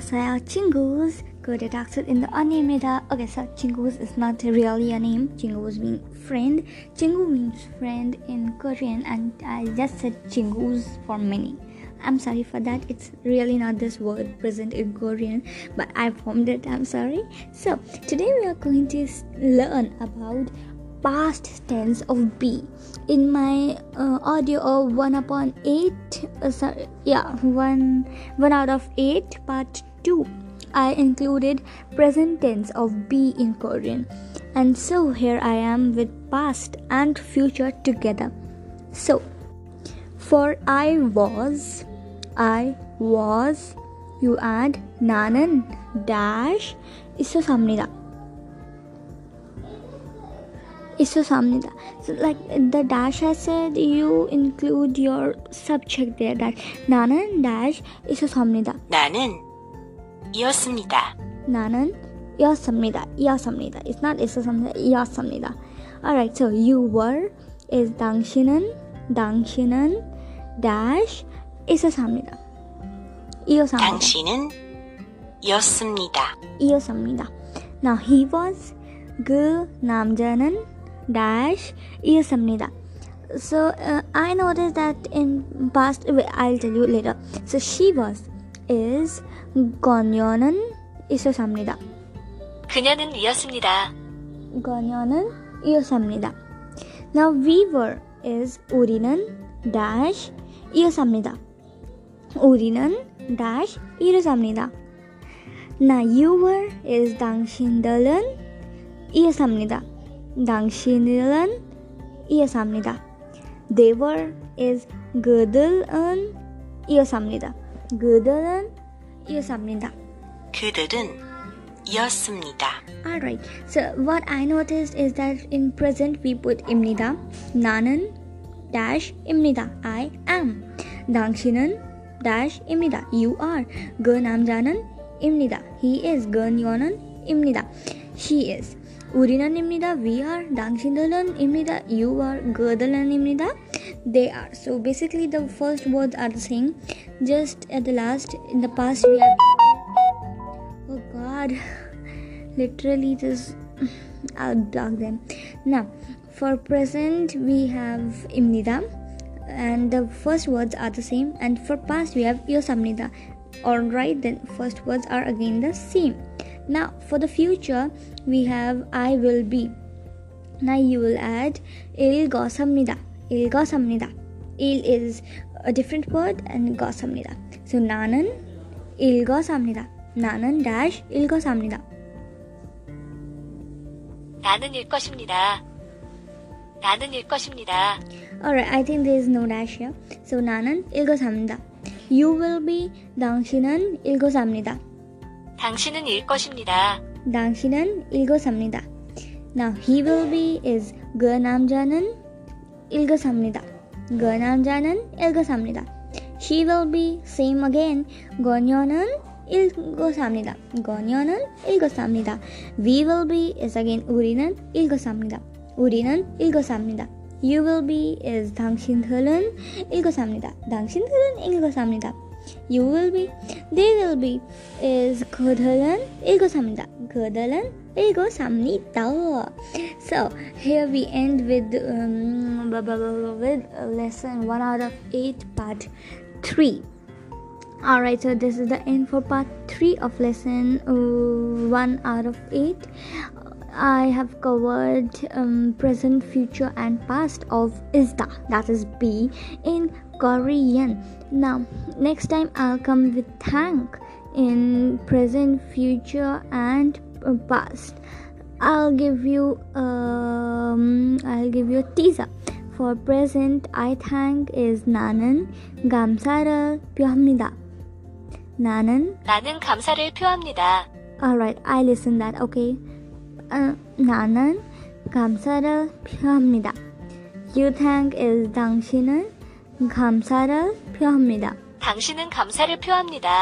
안녕하세요, Chingus. Good Oxford in the 언니입니다. Okay, so Chingus is not really a name. Chingus means friend. Chingu means friend in Korean, and I just said Chingus for meaning. I'm sorry for that. It's really not this word present in Korean, but I formed it. I'm sorry. So today we are going to learn about past tense of be. In my audio of 1 out of 8 part 2, I included present tense of be in Korean, and so here I am with past and future together. So for I was, you add 나는 dash 있었습니다. 있었습니다. So like the dash I said, you include your subject there. That 나는 dash 있었습니다. 나는 이었습니다. 나는 이었습니다. 이었습니다. It's not 있었습니다. 이었습니다. Alright, so you were is 당신은 dash 있었습니다. 이었습니다. 당신은 이었습니다. 이었습니다. Now he was 그 남자는 dash 이었습니다. So I noticed that in past. I'll tell you later. So she was is 그녀는 있었습니다. 그녀는 이었습니다. 그녀는 이었습니다. Now we were is 우리는 dash 이었습니다. 우리는 dash 이었습니다. Now you were is 당신들은 이었습니다. 당신은 이었습니다. They were is 그들은 이었습니다. 그들은 이었습니다. 그들은 이었습니다. Alright, so what I noticed is that in present we put 입니다. 나는 dash 입니다. I am. 당신은 dash 입니다. You are. 그 남자는 입니다. He is. 그녀는 입니다. She is. 우리는 입니다. We are. 당신들은 입니다. You are. 그들은 입니다. They are. So basically the first words are the same. Just at the last, in the past we are... Oh God. Literally just... I'll block them. Now, for present we have 입니다. And the first words are the same. And for past we have 이었습니다. Alright, then first words are again the same. Now, for the future, we have I will be. Now, you will add 읽었습니다. 읽었습니다. Il is a different word and 읽었습니다. So, 나는 읽었습니다. 나는 dash 읽었습니다. 나는 일 것입니다. 나는 일 것입니다. Alright, I think there is no dash here. So, 나는 읽었습니다. You will be. 당신은 읽었습니다. 당신은 일 것입니다. 당신은 읽었습니다. Now he will be is 그 남자는 읽었습니다. 그 남자는 읽었습니다. She will be same again. 그녀는 읽었습니다. 그녀는 읽었습니다. We will be is again 우리는 읽었습니다. 우리는 읽었습니다. You will be is 당신들은 읽었습니다. 당신들은 읽었습니다. You will be. They will be is 그들은 읽었습니다. 그들은 읽었습니다. So here we end with lesson 1 out of 8 part 3. Alright, so this is the end for part 3 of lesson 1 out of 8. I have covered present, future, and past of ISDA, that is be in Korean. Now, next time I'll come with thank in present, future, and past. I'll give you a teaser. For present, I thank is 나는 감사를 표합니다. 나는 감사를 표합니다. Alright, I listen that. Okay. 나는 감사를 표합니다. You thank is 당신은 감사를 표합니다. 당신은 감사를 표합니다.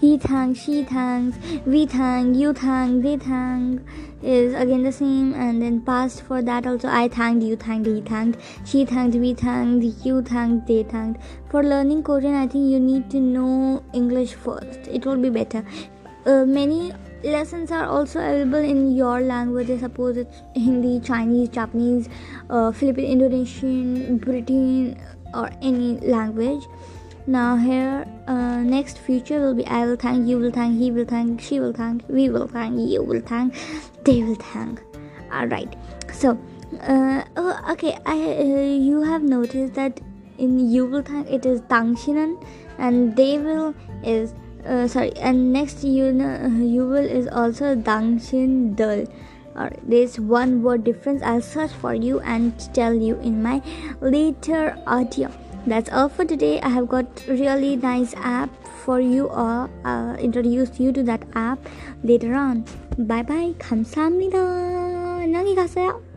he tang, she tangs, we tang, you tang, they tang is again the same, and then past for that also I thanked, you thanked, he thanked, she thanked, we thanked, you thanked, they thanked. For learning Korean, I think you need to know English first. It will be better. Many lessons are also available in your language. I suppose it's Hindi, Chinese, Japanese, Filipino, Indonesian, British, or any language. Now here next feature will be I will thank, you will thank, he will thank, she will thank, we will thank, you will thank, they will thank. Alright, so okay, you have noticed that in you will thank it is tangshinan, and they will is and next you will is also dangshin dul. There's one word difference. I'll search for you and tell you in my later audio. That's all for today. I have got really nice app for you all. I'll introduce you to that app later on. Bye bye. 감사합니다. 안녕히 가세요.